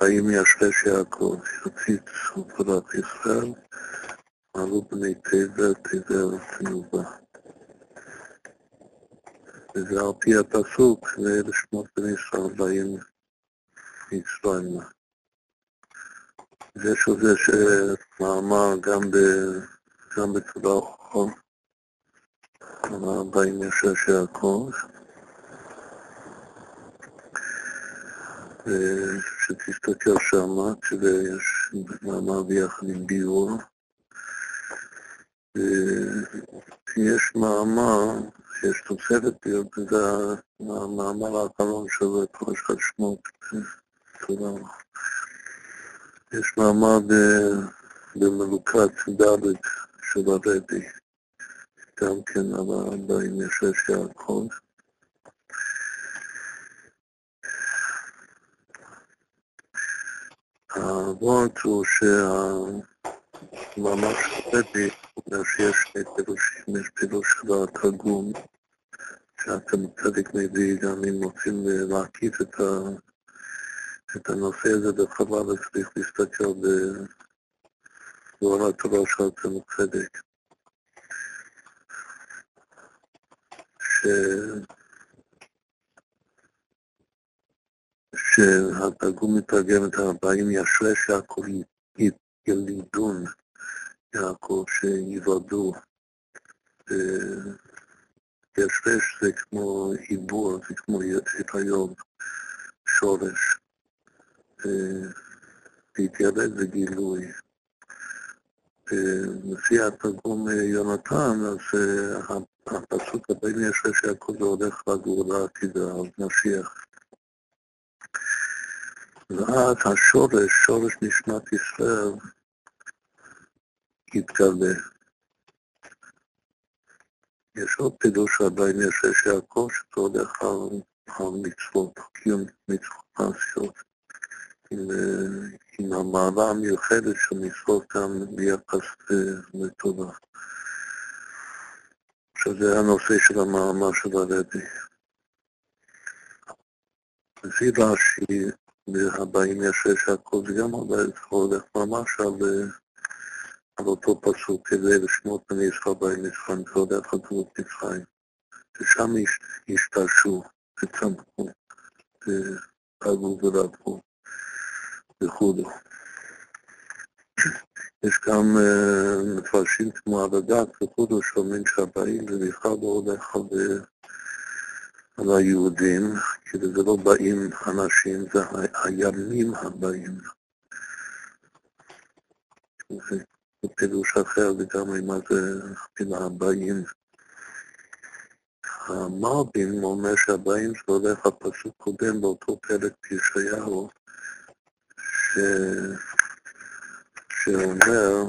האם ישרש יעקב, יוציא צבאות ישראל, עלו בני תיזר, תיזר ותנובה. וזה על פי הפסוק, ואלה שמות בני ישראל באים מצרים. זה שזה שמאמר גם בצבא החוכם, אמר באים ישרש יעקב, ושתסתכל שמה, שיש מאמר ביחד עם ביור. יש מאמר, יש תוספת ביור, זה המאמר האחרון של פרשת שמות. יש מאמר במלוקת דוד של הרבי, גם כן על הבאים ישרש יעקב. העבוד הוא שהמאמר של רבי אומר שיש שני פירושים, יש פירוש של התרגום שאתם צדיק מביא, גם אם רוצים להקיף את הנושא הזה בחברה, צריך להסתכל בדבר התורה שאתם צדיק, שהתרגום מתרגם את הבאים ישרש יעקב ילידון, יעקב שיוודו. ישרש זה כמו עיבור, זה כמו היריון, שורש. להתיירד זה גילוי. לפי התרגום יונתן, אז הפסוק הבאים ישרש יעקב זה הולך לגאולה העתידה, אז משיח. ואז השורש, שורש נשמת ישראל, יתגלה. יש עוד פירוש הבאים ישרש יעקב, שזה הולך על מצוות, קיום מצוות מעשיות, עם המעלה המיוחדת של מצוות גם ביחס לתורה. שזה הנושא של המאמר של הרבי. לפי רש"י, והבאים ישרש יעקב זה גם הולך ממש על אותו פסוק, כדי לשמות בני ישראל באים מצרים, זה הולך על גבולות מצרים, ששם השתרשו, וצמחו, ופגעו ורבו, וכו'. יש גם מפרשים כמו הרד"ק וכו', שאומרים שהבאים זה בכלל לא הולך על היהודים, כי זה לא באים אנשים, זה הימים הבאים. זה פירוש אחר לגמרי מה זה הבאים. המרבים אומר שהבאים זה הולך הפסוק קודם באותו פרק בישעיהו, שאומר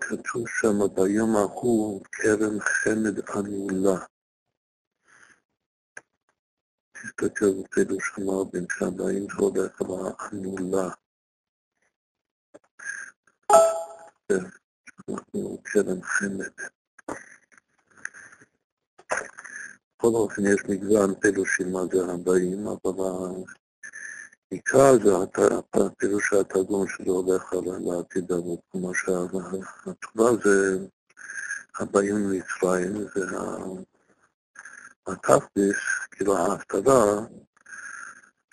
כתוב שם, ביום ההוא קרן חמד עלולה. תסתכל בפירוש המרבים, שהבאים זה הולך על העלולה. אנחנו קרן חמד. בכל אופן יש מגוון פירושים מה זה הבאים, אבל עיקר זה הפירוש התרגום שזה הולך על העתיד עבוד, כמו שהתורה זה הבאים מצרים, זה התכלס, כאילו ההפטרה,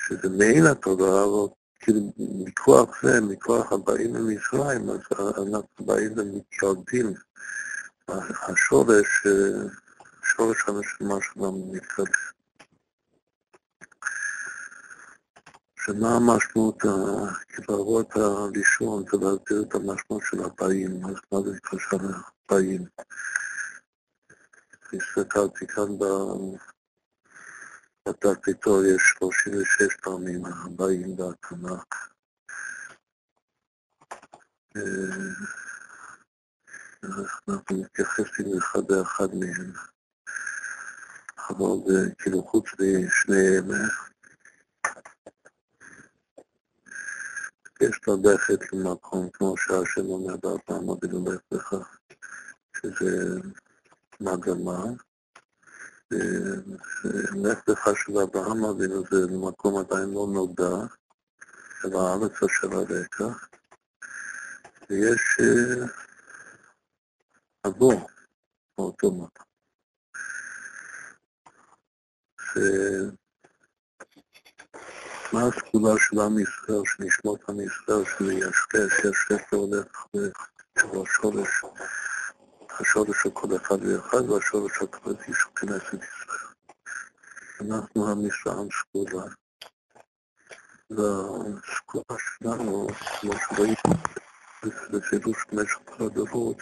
שזה מעין התורה, אבל כאילו מכוח זה, מכוח הבאים למצרים, אז אנחנו באים ומתיירדים. השורש, שורש הנשמה שלנו מתקדם. שמה המשמעות, כברור את הראשון, זה להסביר את המשמעות של הבאים, אז מה זה קשה לבאים? הסתכלתי כאן בתקליטור, יש 36 פעמים הבאים בתנ"ך. אנחנו מתייחסים אחד באחד מהם, אבל כאילו חוץ משניהם, יש ללכת למקום, כמו שהשם אומר באברהם אבינו לך, שזה מגמה, נפתחה של אברהם אבינו זה במקום עדיין לא נודע, של הארץ אשר הרקע, ויש אבו, באותו מקום. מה הסגולה של עם ישראל, שנשמות עם ישראל, שמיישרש, ישרש והולך לשורש, השורש של כל אחד ואחד, והשורש של כבדי של כנסת ישראל. אנחנו עם ישראל עם סגולה, והסגולה שלנו, כמו שבאים לפירוש במשך כל הדורות,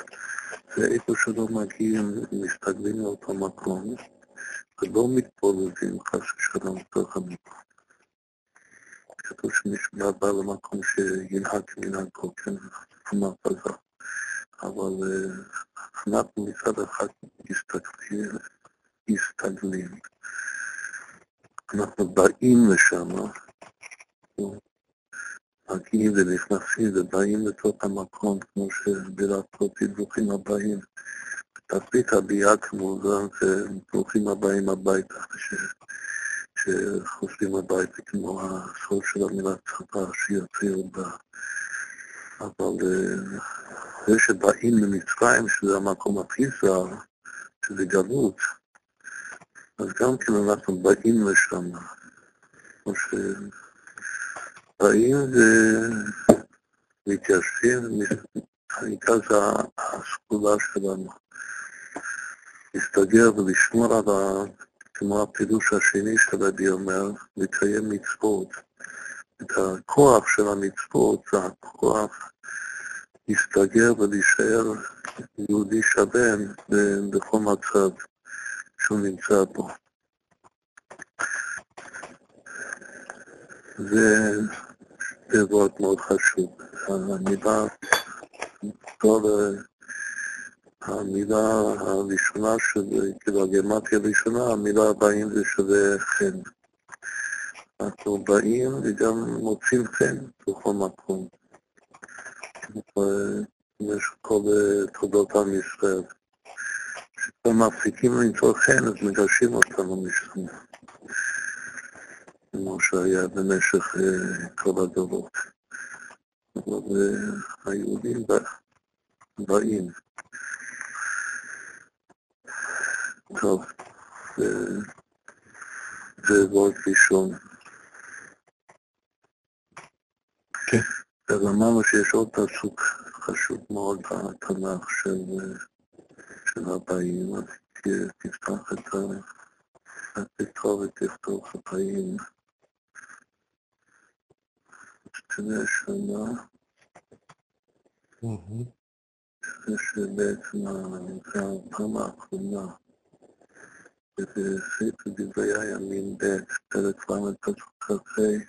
זה איפה שלא מגיעים, מסתגלים לאותו מקום, ולא מתבולדים חס ושלום בתוך המקום. כתוב שמשמע בא למקום שינהג מנהג קוקן, כלומר פזר. אבל אנחנו מצד אחד הסתגלים. אנחנו באים לשם, מגיעים ונכנסים ובאים לתוך המקום, כמו שבירתו תדרוכים הבאים. תפליט הביעה כמובן זה ברוכים הבאים הביתה, שחוזרים הביתה כמו הסוד של המילה צבא שיוצאו בה. אבל זה שבאים למצרים, שזה המקום הכי זר, שזה גלות, אז גם כן אנחנו באים לשם. כמו שבאים ומתיישבים, העיקר זה הסגולה שלנו. להסתגר ולשמור על כמו הפירוש השני שהרבי אומר, לקיים מצוות. את הכוח של המצוות זה הכוח להסתגר ולהישאר יהודי שלם בכל מצב שהוא נמצא בו. זה דבר מאוד חשוב. המילה הראשונה שזה, כאילו הגמטיה הראשונה, המילה הבאים זה שזה חן. אנחנו באים וגם מוצאים חן בכל מקום. יש כל תודות עם ישראל. כשאתם מפסיקים למצוא חן, אז מגשים אותנו משם. כמו שהיה במשך כל הדורות. אבל היהודים באים. טוב, זה ועוד ראשון. כן. אז אמרנו שיש עוד פסוק חשוב מאוד בתנ"ך של הבאים, אז תפתח את הפתרון ותכתוב הבאים. שתנה שנה. זה שבעצם זה הפעם האחרונה. זה ספר דברי הימים ב' פרק ל' פסוק אחרי.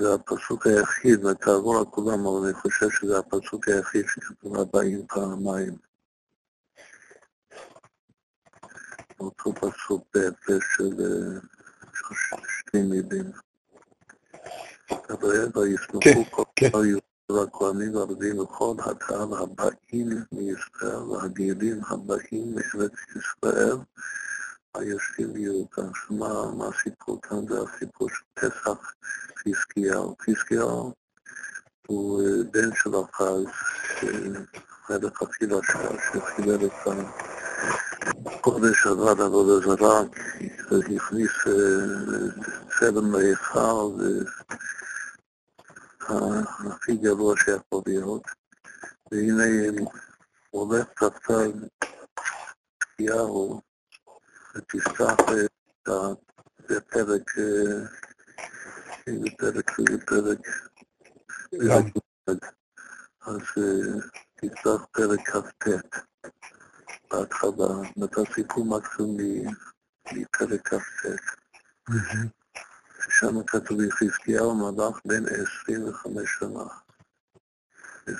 זה הפסוק היחיד, ותעבור על כולם, אבל אני חושב שזה הפסוק היחיד שכתוב הבאים פעמיים. אותו פסוק ב' של שתי מילים. אבל ישמחו כל היהודים. והכהנים והלוויים וכל הקהל הבאים מישראל והגרים הבאים מארץ ישראל היושבים ביהודה. מה הסיפור כאן? זה הסיפור של פסח חזקיהו. חזקיהו הוא בן של אחז, מלך אחשוורוש, שחיבר את הקודש עבד עבודה זרה, הכניס צלם להיכל הכי גבוה שיכול להיות, והנה הולך תחתיו חזקיהו, ותפתח פרק כ"ט בהתחלה, נתן סיכום מקסימום מפרק כ"ט. שם כתוב חזקיהו מלך בן 25 שנה.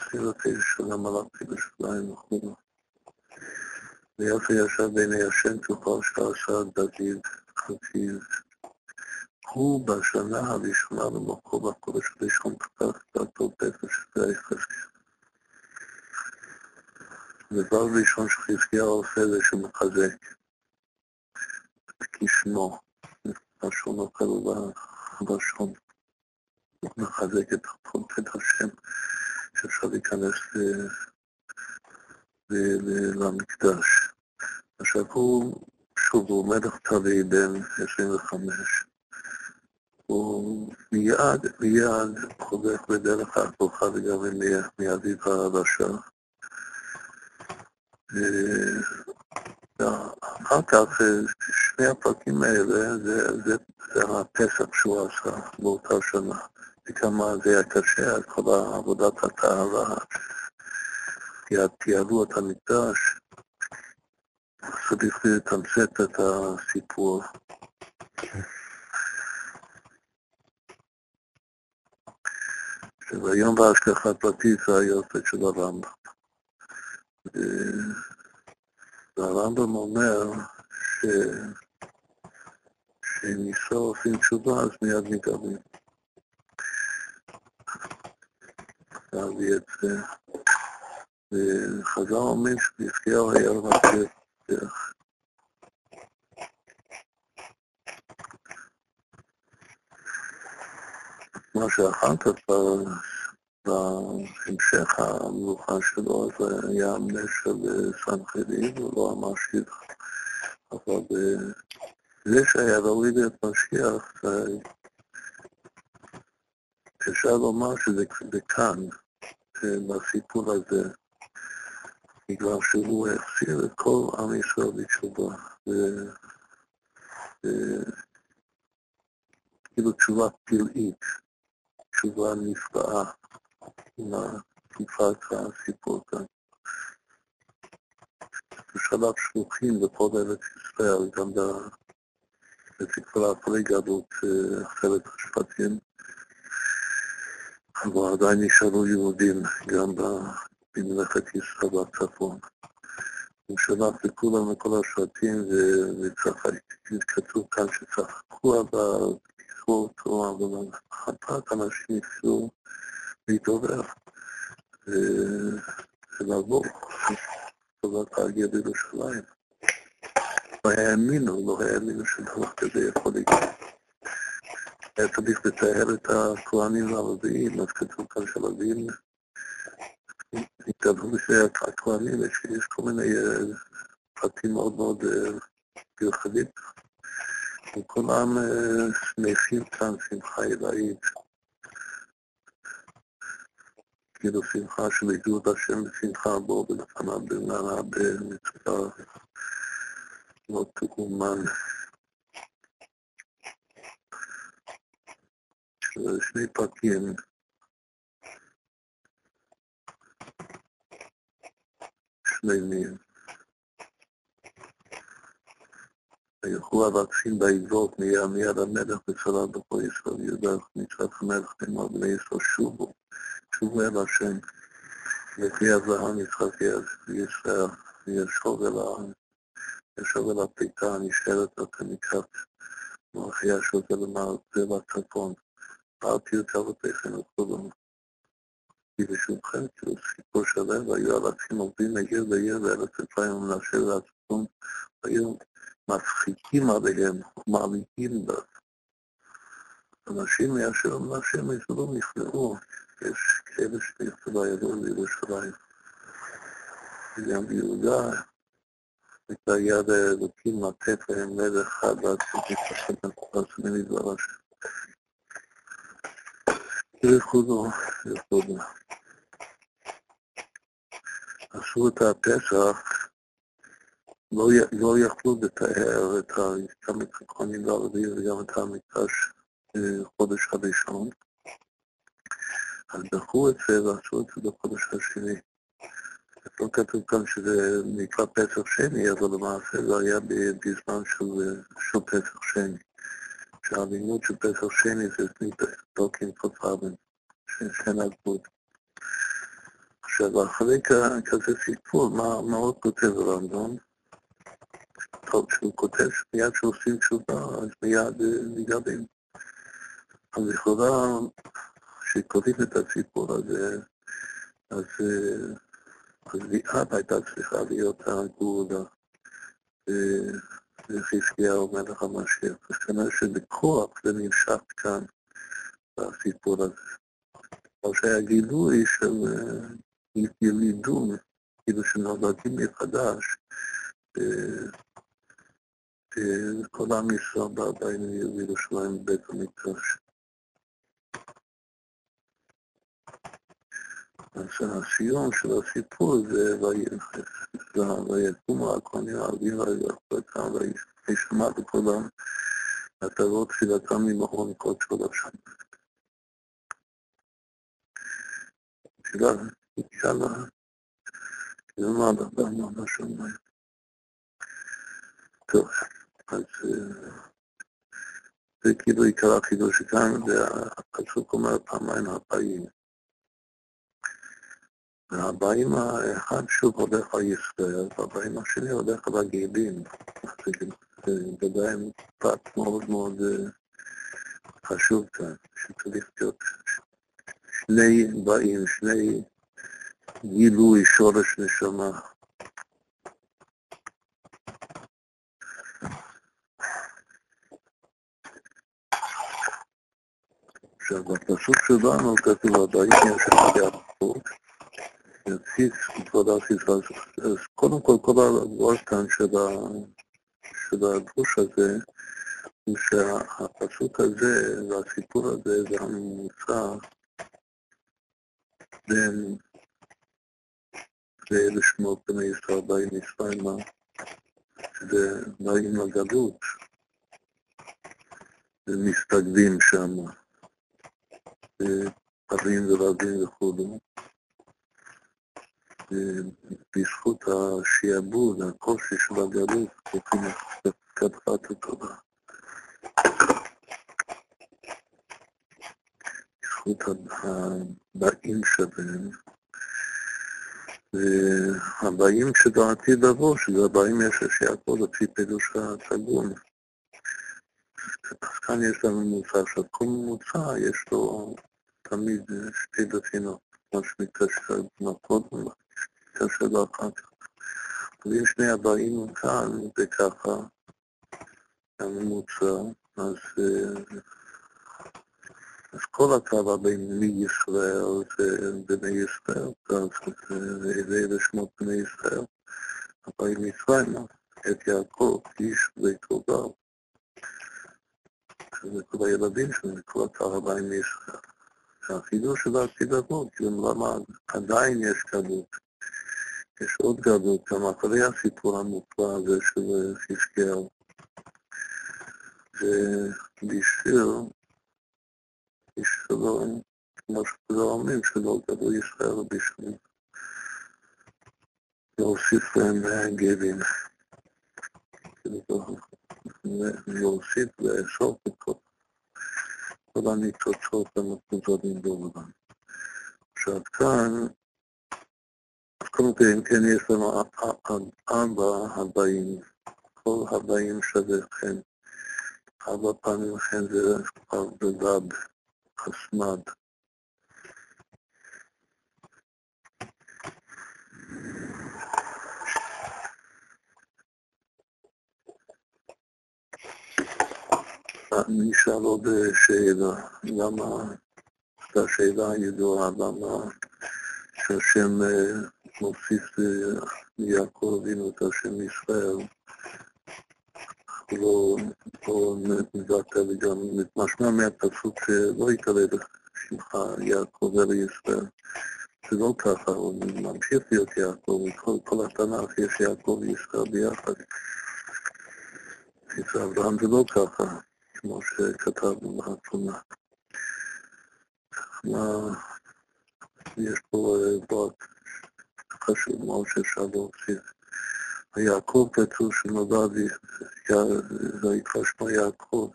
29 שנה מלך בירושלים וכו'. ויפה ישב בעיני השם ככל שעשה דוד חסיד. הוא בשנה הראשונה למקום הקודש הראשון פתח דלתות בית השם. הדבר הראשון שחזקיה עושה זה שמחזק את כשמו, לשון הקרובה, לשון, מחזק את השם, שאפשר להיכנס למקדש. עכשיו הוא, שוב, הוא מלך תרי בן 25, הוא מיד חוזק בדרך ההפוכה וגם מאביב הרשע. ואחר כך שני הפרקים האלה זה הפסח שהוא עשה באותה שנה, וכמה זה היה קשה, אז כל עבודת הטהרה, תיארו את המקדש, צריך לתמצת את הסיפור. והיום בהשגחה הפרטית זה היופת של הרמב"ם. והרמב"ם אומר שניסו עושים תשובה אז מיד נגבים. וחז"ל אומרים שחזקיהו היה למעשה דרך. מה שאחר כך בהמשך המלוכה שלו זה היה המנה של סנחריב, הוא לא המשיח, אבל זה שהיה להוריד את משיח, אפשר לומר שזה כאן, בסיפור הזה, בגלל שהוא החזיר את כל עם ישראל בתשובה, כאילו תשובה פלאית. תשובה נפלאה עם התקופת הסיפור כאן. בשלב שלוחים בכל ארץ ישראל, גם בתקופה אחרי גלות עשרת השבטים, אבל עדיין נשארו יהודים גם בממלכת ישראל בצפון. הוא שלח לכולם לכל השבטים וכתוב כאן שצחקו אבל אבל אחר כך אנשים ניסו להתעורר ולעבור לטובת ההגיע בירושלים. לא האמינו שדבר כזה יכול להיות. היה צריך לתאר את הכהנים הערביים, אז כתוב כאן שהערבים התאברו בשביל הכהנים, יש כל מיני פרטים מאוד מאוד מיוחדים. וכולם שמחים כאן שמחה אלאית, כאילו שמחה של עידוד השם ושמחה בו ולפנה בנעלה במצווה לא תאומן. שני פרקים. שלמים. היכולה להקשים בעיבות מיד המלך וצלב בכל ישראל ידח מצד המלך נאמר בני ישראל שובו, שובו אל השם לפי אברהם יצחק ישראל ישוב אל העם, ישוב אל הפליטה הנשארת לתניקת מלכי אשור ולצפון, אל תהיו תאוותיכם וכלום כי בשומכם כאילו סיפור שלם והיו הלכים עובדים עיר ועיר וארץ אפרים ומנשה ולצפון והיו מצחיקים עליהם, מעמיקים בה. אנשים מאשר מנשה מזלו נכנעו, יש כאלה שנכתבה ידון בירושלים. וגם ביהודה, הייתה יד האלוקים לתת להם מלך חד לעצמי לדבר השם. וכולו. עשו את הפסח, לא יכלו לתאר גם את הכהנים הערבים וגם את המקדש חודש הראשון, אז דחו את זה ועשו את זה בחודש השני. לא כתוב כאן שזה נקרא פסח שני, אבל למעשה זה היה בזמן של פסח שני, שהלימוד של פסח שני זה תוקים חפרים, שנעבוד. עכשיו, אחרי כזה סיפור, מה עוד כותב הרמב"ם? טוב, שהוא כותב שמיד שעושים תשובה, אז מיד נגבים. אז לכאורה, כשקוראים את הסיפור הזה, אז הקביעת הייתה צריכה להיות הגאולה. וחזקיהו מלך המשיח. זאת אומרת שבכוח זה נמשך כאן, בסיפור הזה. אבל שהיה גילוי של ילידון, כאילו שנולדים מחדש, כל עם ישראל בעדיין בירושלים בית המקדש. אז הסיום של הסיפור זה ויקומו הכהנים הערבים ויחבקם וישמע בקולם הטבות תפילתם ממעון קודש כל השם. תפילה נגיעה לה, למעלה במעלה שמיים. טוב, אז זה כאילו עיקר החידוש כאן, והפסוק אומר פעמיים הבאים. והבאים האחד שוב הולך על ישראל, והבאים השני הולך על הגאלים. בדיים פרט מאוד מאוד חשוב כאן, שצריך להיות שני באים, שני גילוי שורש נשמה. עכשיו, בפסוק שלנו כתוב הבאים של יעקב. יציץ כבודת ישראל. אז קודם כל, כל הדבר כאן של הדרוש הזה, שהפסוק הזה והסיפור הזה זה הממוצע בין ואלה שמות בני ישראל באים מצרימה ובאים לגלות ומסתגדים שם ופרים ורבים וכו'. בזכות השיעבוד, הקושי של הגלות, הולכים לקדחת התורה. בזכות הבאים שלהם, והבאים שדעתיד לבוא, שזה הבאים יש השיעבוד, לפי פירוש התגון. אז כאן יש לנו ממוצע, עכשיו כל ממוצע יש לו תמיד שתי דתינות, מה שמקרא של נפות ולכת. כשאלה אחר כך. אז אם שני הבאים כאן, זה ככה, הממוצע, אז כל הקו הבאים מישראל זה בני ישראל, ואלה שמות בני ישראל, הבאים מצרימה, את יעקב, איש וקרוביו, שזה כל הילדים שלנו, כל הקו הבאים מישראל. החידוש של העתיד הזאת, למה עדיין יש כדות. יש עוד גדות, גם אחרי הסיפור המופלא הזה של חזקיהו. בשביל, כמו שכולם אומרים, שלא גדו ישראל בשביל להוסיף להם גבים. להוסיף ולאסוף את כל הניצוצות המפוזרים בעולם. עכשיו כאן, קודם כל, אם כן, יש לנו אבא הבאים, כל הבאים שווה חן. אבא פעמים חן זה כבר בבב, חסמד. אני אשאל עוד שאלה, למה, זו השאלה הידועה, למה שהשם מוסיף ליעקב אבינו את השם ישראל, לא נדעת וגם מתמשמע מהפסוק שלא יקרא שמך יעקב אלא ישראל. זה לא ככה, הוא ממשיך להיות יעקב, כל התנ"ך יש יעקב וישראל ביחד. אצל אברהם זה לא ככה, כמו שכתבנו בהתורה. יש פה בת חשוב מאוד שאפשר להוסיף. יעקב כתוב שנודע והתחשמה יעקב,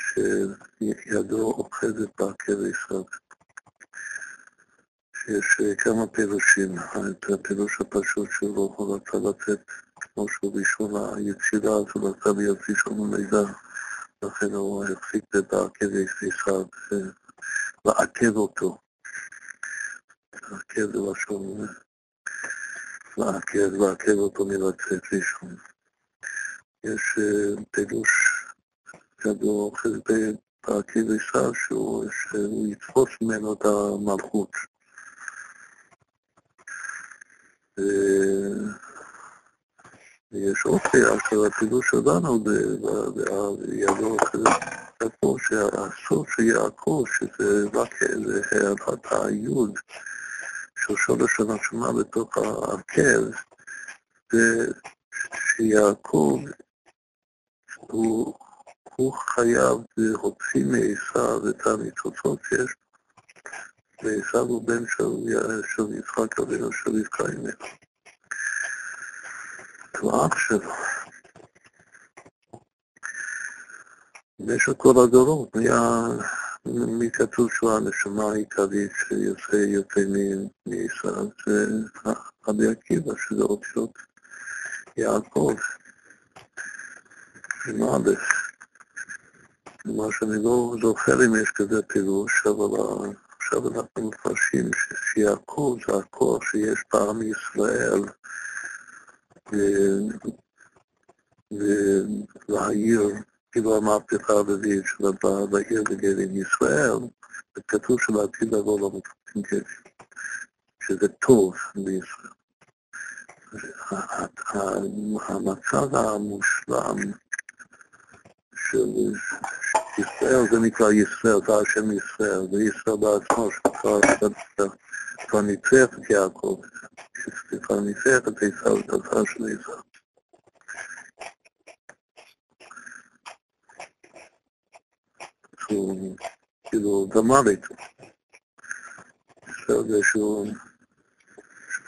שידו אוחזת בעקב ישראל. שיש כמה פירושים, הפירוש הפשוט שלו רצה לצאת, כמו שהוא ראשון היצירה, אז הוא רצה להיות ראשון המידע, לכן הוא החזיק את העקב ישראל, לעקב אותו. עקב זה לשון נפלא, כי אז ועקב אותו מלצאת ראשון. יש פירוש גדול בעקיבא ישראל שהוא יתפוס ממנו את המלכות. ויש עוד פירוש של הפירוש שלנו בידו כתוב שהסוף של יעקב, שזה הערת היוד של שורש הנשמה בתוך העקב, שיעקב הוא חייב להוציא מעשיו את הניצוצות שיש לו. ועשיו הוא בן של יצחק אבינו של רבקה אימנו. הוא אח שלו. במשך כל הדורות, מכתוב שהוא הנשמה העיקרית שיוצא מעשיו, זה רבי עקיבא, שזה אותיות יעקב. מה שאני לא זוכר אם יש כזה פירוש, אבל עכשיו אנחנו מפרשים שיעקב זה הכוח שיש בעם ישראל ולהעיר, כאילו המהפכה הרביעית של הבעיר בגרעין ישראל, וכתוב שלעתיד לבוא למתפקים גרעין, שזה טוב בישראל. המצב המושלם של ישראל זה נקרא ישראל, זה השם ישראל, וישראל בעצמו שכבר ניצח את יעקב, שכבר ניצח את ישראל, את התא של ישראל. הוא כאילו גמר איתו. ישראל זה שהוא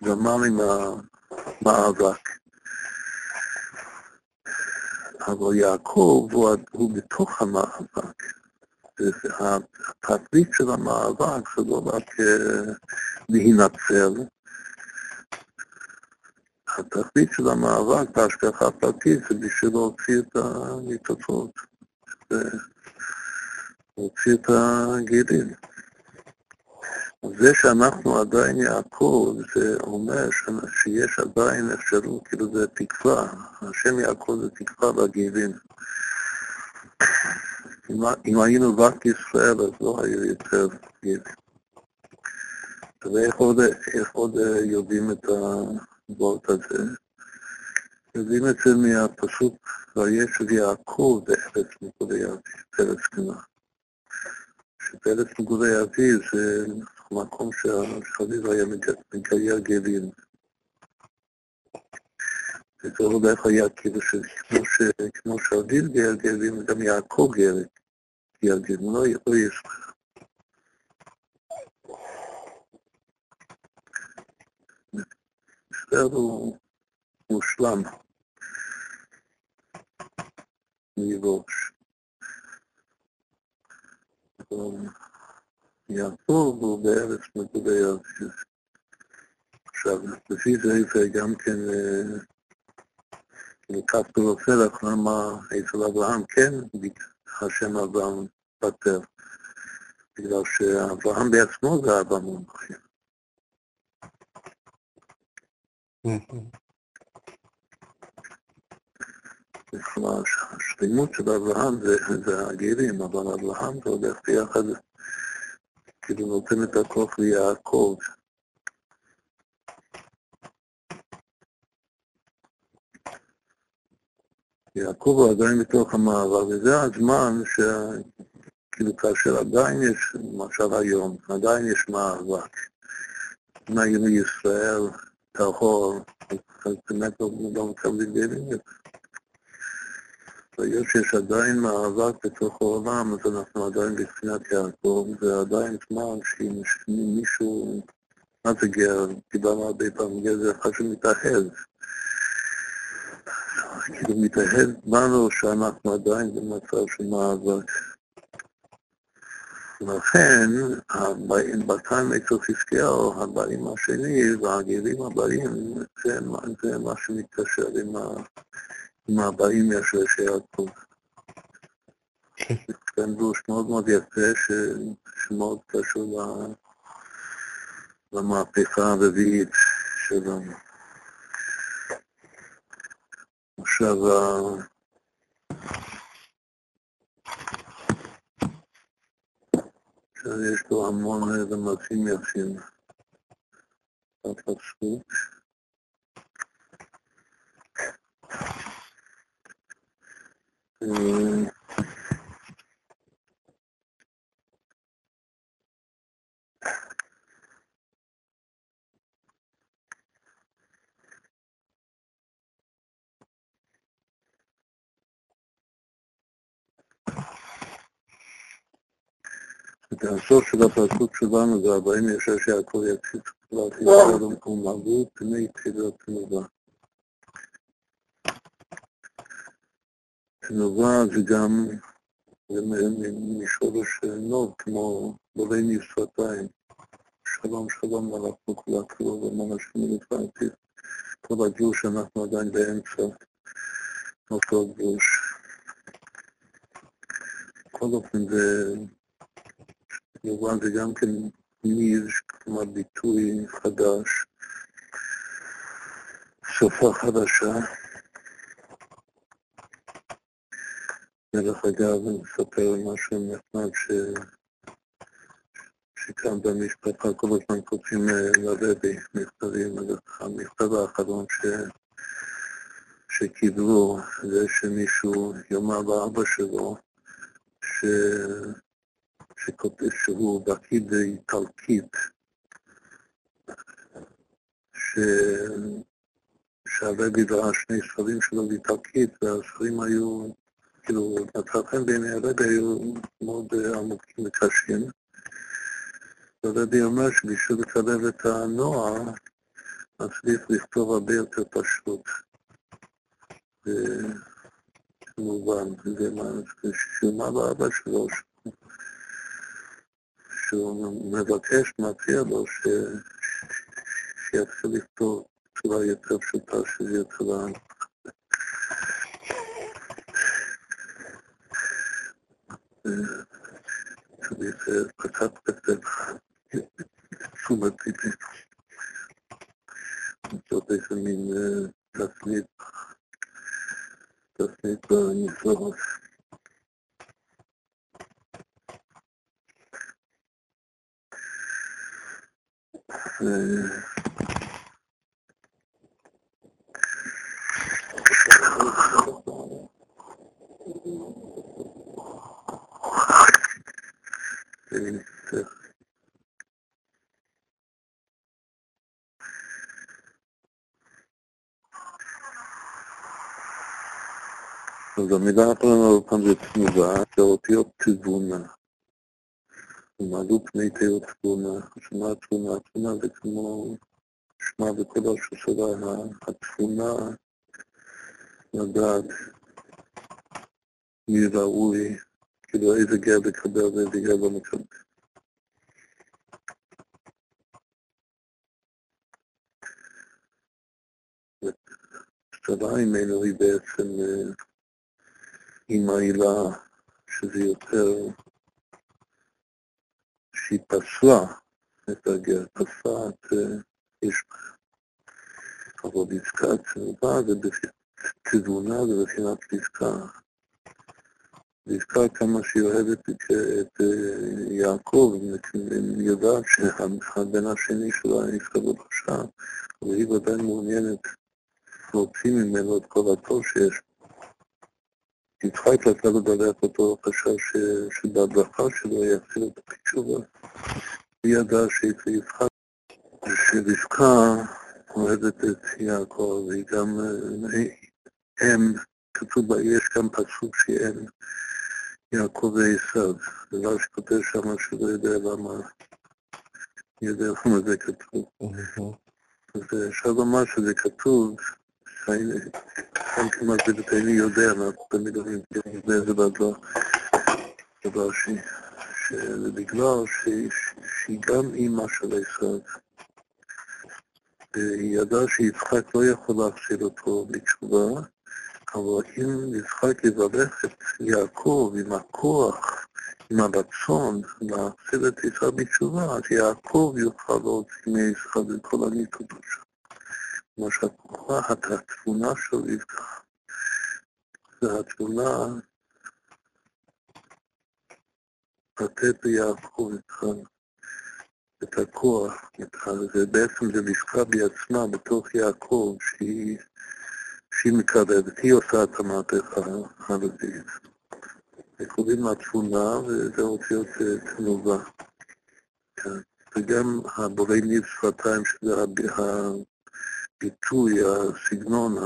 גמר עם המאבק. אבל יעקב הוא בתוך המאבק. התכלית של המאבק זה לא רק להינצל. התכלית של המאבק בהשגחה הפרטית זה בשביל להוציא את הניצוצות, להוציא את הגידים. זה שאנחנו עדיין יעקב, זה אומר שיש עדיין אפשרות, כאילו זה תקווה, השם יעקב זה תקווה בגאולים. אם היינו רק ישראל, אז לא היו יותר גאולים. ואיך עוד יודעים את הדברות הזה? יודעים את זה מהפסוק, וישב יעקב בארץ מגורי אביו, ארץ כנען. שבארץ מגורי אביו זה מקום שהחביב היה מגייר גאלים. זה עוד איך היה כאילו שכמו שאביב גייר גאלים, גם יעקב גייר גאלים, הוא לא ישראל. ישראל הוא מושלם. ניבוש. יעקב הוא בארץ מגורי אביו. עכשיו, לפי זה גם כן לקחת ולפרח למה אצל אברהם כן השם אברהם פטר. בגלל שאברהם בעצמו זה אברהם מומחים. השלימות של אברהם זה הגירים, אבל אברהם זה הולך ביחד. כאילו נותן את הכוח ליעקב. יעקב עדיין בתוך המערב, וזה הזמן שכאילו כאשר עדיין יש, למשל היום, עדיין יש מאבק. אם היינו ישראל, טהור, אז באמת לא מקבלים גרים יותר. והיות שיש עדיין מאבק בתוך העולם, אז אנחנו עדיין בבחינת יעקב, ועדיין זמן שמישהו, מה זה גר, דיברנו הרבה פעמים, גר זה אחד שמתאהב. כאילו מתאהב בנו שאנחנו עדיין במצב של מאבק. ולכן, בינתיים אצל חזקיהו, הבאים השני והגרים הבאים, זה מה שמתקשר עם ה... מהבאים יש שיעקב. כאן דוש מאוד מאוד יפה שמאוד קשור למהפכה הרביעית שלנו. עכשיו, יש לו המון דמצים יפים. הסוף של הפסוק שלנו זה 46 שיעקב יקשיב תפילת ישראל ומקומם, פני תפילת תנובה. תנובה זה גם משורש נוב, כמו בולי נפשתיים. שלום שלום אנחנו כולה כלו ומן השם נתפעתיו. כל הגרוש אנחנו עדיין באמצע אותו גרוש. בכל אופן זה כמובן זה גם כן מיז, כלומר ביטוי חדש, שפה חדשה. ולך אגב, אני מספר משהו נחמד שכאן במשפחה כל הזמן כותבים לרבי מכתבים, אז המכתב האחרון שקיבלו זה שמישהו יאמר לאבא שלו שכותב שהוא בקיא באיטלקית, שהרבי ראה שני ספרים שלו באיטלקית, והספרים היו, כאילו, מצאתם בעיני הרבי היו מאוד עמוקים וקשים. הרבי אומר שבשביל לקרב את הנוער, מצליח לכתוב הרבה יותר פשוט. וכמובן, זה ששומע באבא שלו, שהוא מבקש, מציע לו שיתחיל לכתוב בצורה יותר פשוטה, שזה יותר לעם. צריך פקט קצת תשומתית. זאת איזה מין תסנית בניסוח. אז המילה הפעם זה תנובה, זה אותיות תבונה. ומעלו פני תהיות תבונה, שמה התבונה, התבונה זה כמו שמה וכל השושלה, התבונה, לדעת מי ראוי, כאילו איזה גר לקבל ואיזה גר לא מקבל. השאלה אימנו היא בעצם עם העילה שזה יותר שהיא פסלה את הגר, פסלה את יש אבל דזקה צנובה ותזונה זה בחינת דזקה. דזקה כמה שהיא אוהבת את יעקב, היא יודעת שהבן השני שלה נזכה בבשה, אבל היא ודאי מעוניינת להוציא ממנו את כל הטוב שיש. יצחק לקראת לדעת אותו חשש שבהדרכה שלו יחזיר את התשובה. היא ידעה שרבקה אוהבת את יעקב, והיא גם אם, כתוב בה, יש גם פסוק שהיא אם יעקב ועשיו. זה לא שכותב שם שלא יודע למה, אני יודע למה זה כתוב. אז אפשר לומר שזה כתוב, אני כמעט בבטאיני יודע, אנחנו תמיד אומרים, זה דבר שבגלל שהיא גם אימא של ישראל, היא ידעה שיצחק לא יכול להחזיר אותו בתשובה, אבל אם יצחק יברך את יעקב עם הכוח, עם הרצון להחזיר את ישראל בתשובה, אז יעקב יוכל להוציא מישראל וכל הניתודות שלו. מה שהתבונה של רבקה שהתלונה לתת ליעקב איתך את הכוח איתך, ובעצם זה נשקע בעצמה בתוך יעקב שהיא מקרבת, היא עושה את המהפכה החלדית. וקוראים לה תבונה, וזה אותיות תנובה. וגם הבורא ניב שפתיים, שזה הביטוי, הסגנון,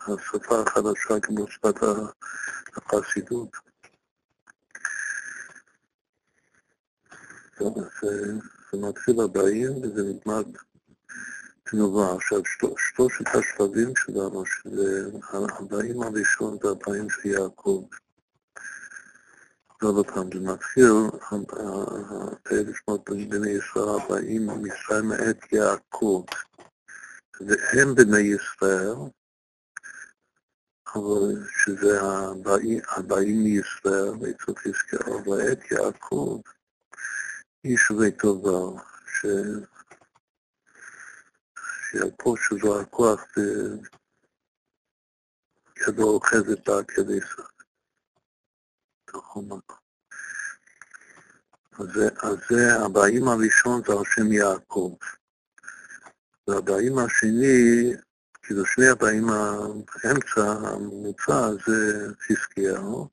השפה החדשה כמו שפת החסידות. זה מתחיל הבאים וזה נגמר תנובה. עכשיו, שלושת השלבים שלנו, שזה הבאים הראשון והבאים של יעקב. לא אותם, זה מתחיל, האלה שמות בני ישראל הבאים ממצרים מאת יעקב. והם בני ישראל, אבל שזה הבאים מישראל, ויצות ישראל, ואת יעקב. איש וטובה, שיעקב שזו הכוח ידו אוחזת בהקדיסה. אז זה הבאים הראשון זה השם יעקב. והבאים השני, כאילו שני הבאים האמצע, המוצא זה חזקיהו,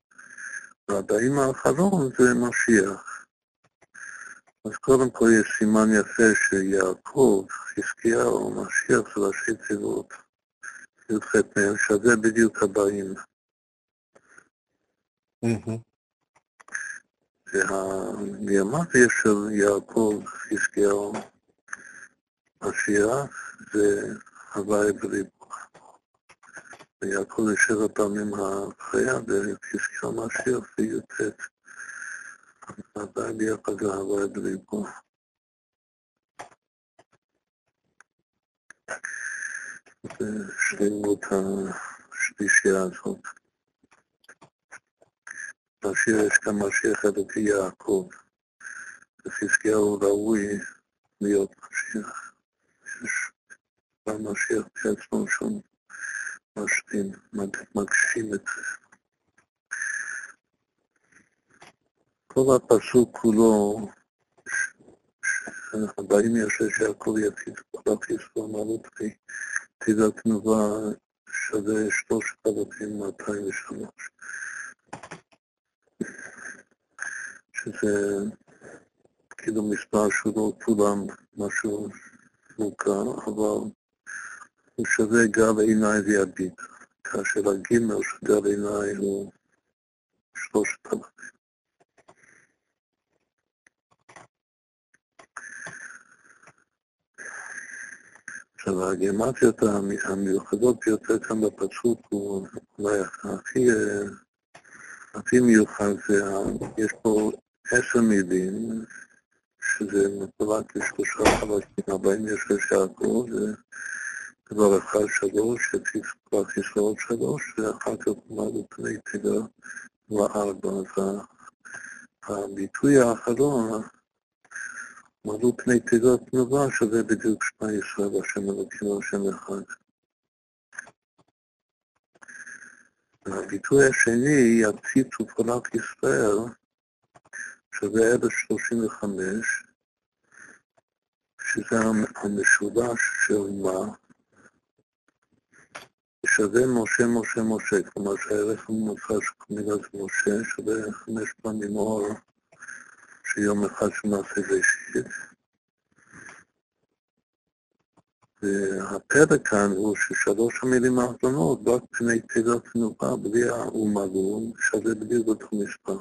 והבאים האחרון זה משיח. אז קודם כל יש סימן יפה שיעקב, חזקיהו, משיח של ראשי תיבות, י"ח מהם, שזה בדיוק הבאים. והמימטיה של יעקב, חזקיהו, משיח, זה הוואי בריבוע. ויעקב זה 7 פעמים החיה, וחזקיהו, משיח, וי"ט. עדיין ביחד להווי בריבוע. ושלימות השלישייה הזאת. בשיר יש כאן משיח אלוקי יעקב. וחזקיהו ראוי להיות משיח. יש כבר משיח בעצמו שם משתים, מגשים את זה. כל הפסוק כולו, הבאים יעשה שיעקב יפיץ כל החיסון, מעלות עתיד התנובה שווה 3,203. שזה כאילו מספר שלא כולם משהו מוכר, אבל הוא שווה גל עיניי ויביט, כאשר הגימל שגל עיניי הוא 3,000. והגימטיות המיוחדות ביותר כאן בפסוק הוא אולי הכי מיוחד, יש פה 10 מילים שזה מפורק ל3 חלקים, 46 יעקב, זה דבר אחד 3, יפיץ כבר חיסאות 3, ואחר כך מעלות פני תיגר 4. אז הביטוי האחרון, מעלו פני תיגר תנובה, שזה בדיוק שמע ישראל, השם אלוקים והשם אחד. והביטוי השני, יציץ ופרק ישראל, שזה 1035, שזה המשולש של מה, שווה משה, משה, משה, כלומר שהערך הממוצע של המילה זה משה, שווה 5 פעמים אור, שיום אחד שמעשה ראשית. והפרק כאן הוא ש3 המילים האחרונות, רק פני תיגר תנובה, בלי האומלום, שווה בדיוק אותו מספר.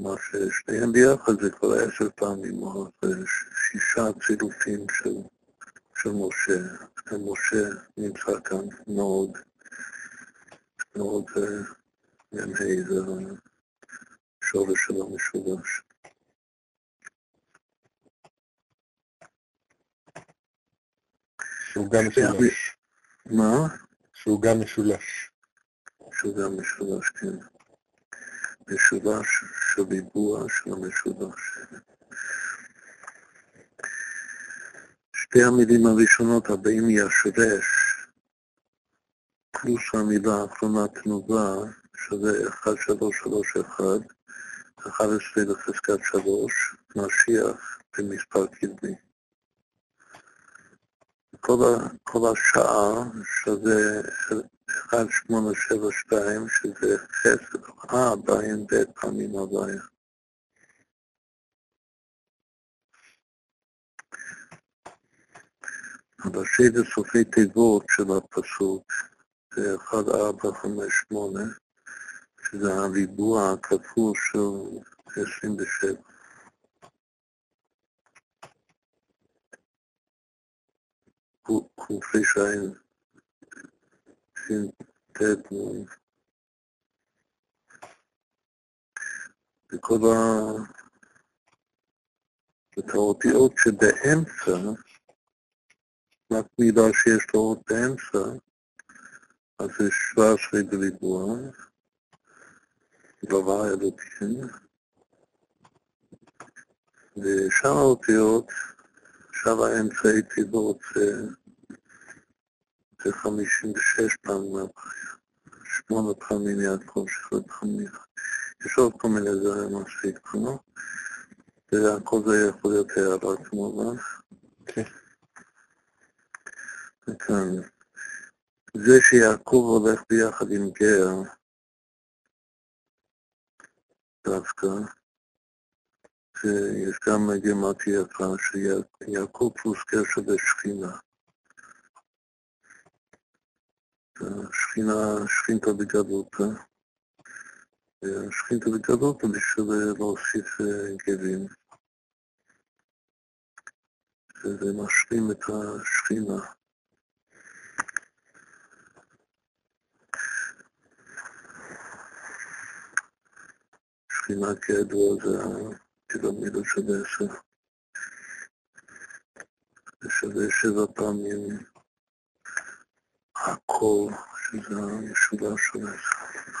מה ששניהם ביחד זה כבר 10 פעמים, או 6 צילופים של משה. משה נמצא כאן מאוד ימי, זה השורש של המשולש. שהוא גם משולש. מה? שהוא גם משולש. שהוא גם משולש, כן. משולש של ריבוע של המשולש. שתי המילים הראשונות הבאים ישרש, פלוס המילה האחרונה תנובה, שזה 1331, 11 לחזקת 3, משיח במספר קדמי. כל השעה, שזה 1872, שזה חסד, עדיין בית פעמים הבעיה. הראשי וסופי תיבות של הפסוק, זה 1458, שזה הריבוע הכפול של 27. כופי שעין, סינטטנון. וכל האותיות שבאמצע, רק מילה שיש לו עוד באמצע, אז זה 17 בריבוע, דבר אלוקים, ושאר האותיות, שאר האמצעי תיבות זה 56 פעמים הבעיה, 8 פעמים יד חושך וחמיך. יש עוד כל מיני זה מספיק, לא? והכל זה יכול להיות הערה כמובן. כן. כאן. זה שיעקב הולך ביחד עם גר, דווקא, שיש גם מגמת יפה, שיעקב פלוס גר שווה שכינה. שכינתה בגדותה, והשכינתה בגדותה בשביל להוסיף גרים. זה משלים את השכינה. שכינה כידוע זה הפירמידה של 10. זה שווה 7 פעמים הכל, שזה המשולש של 10.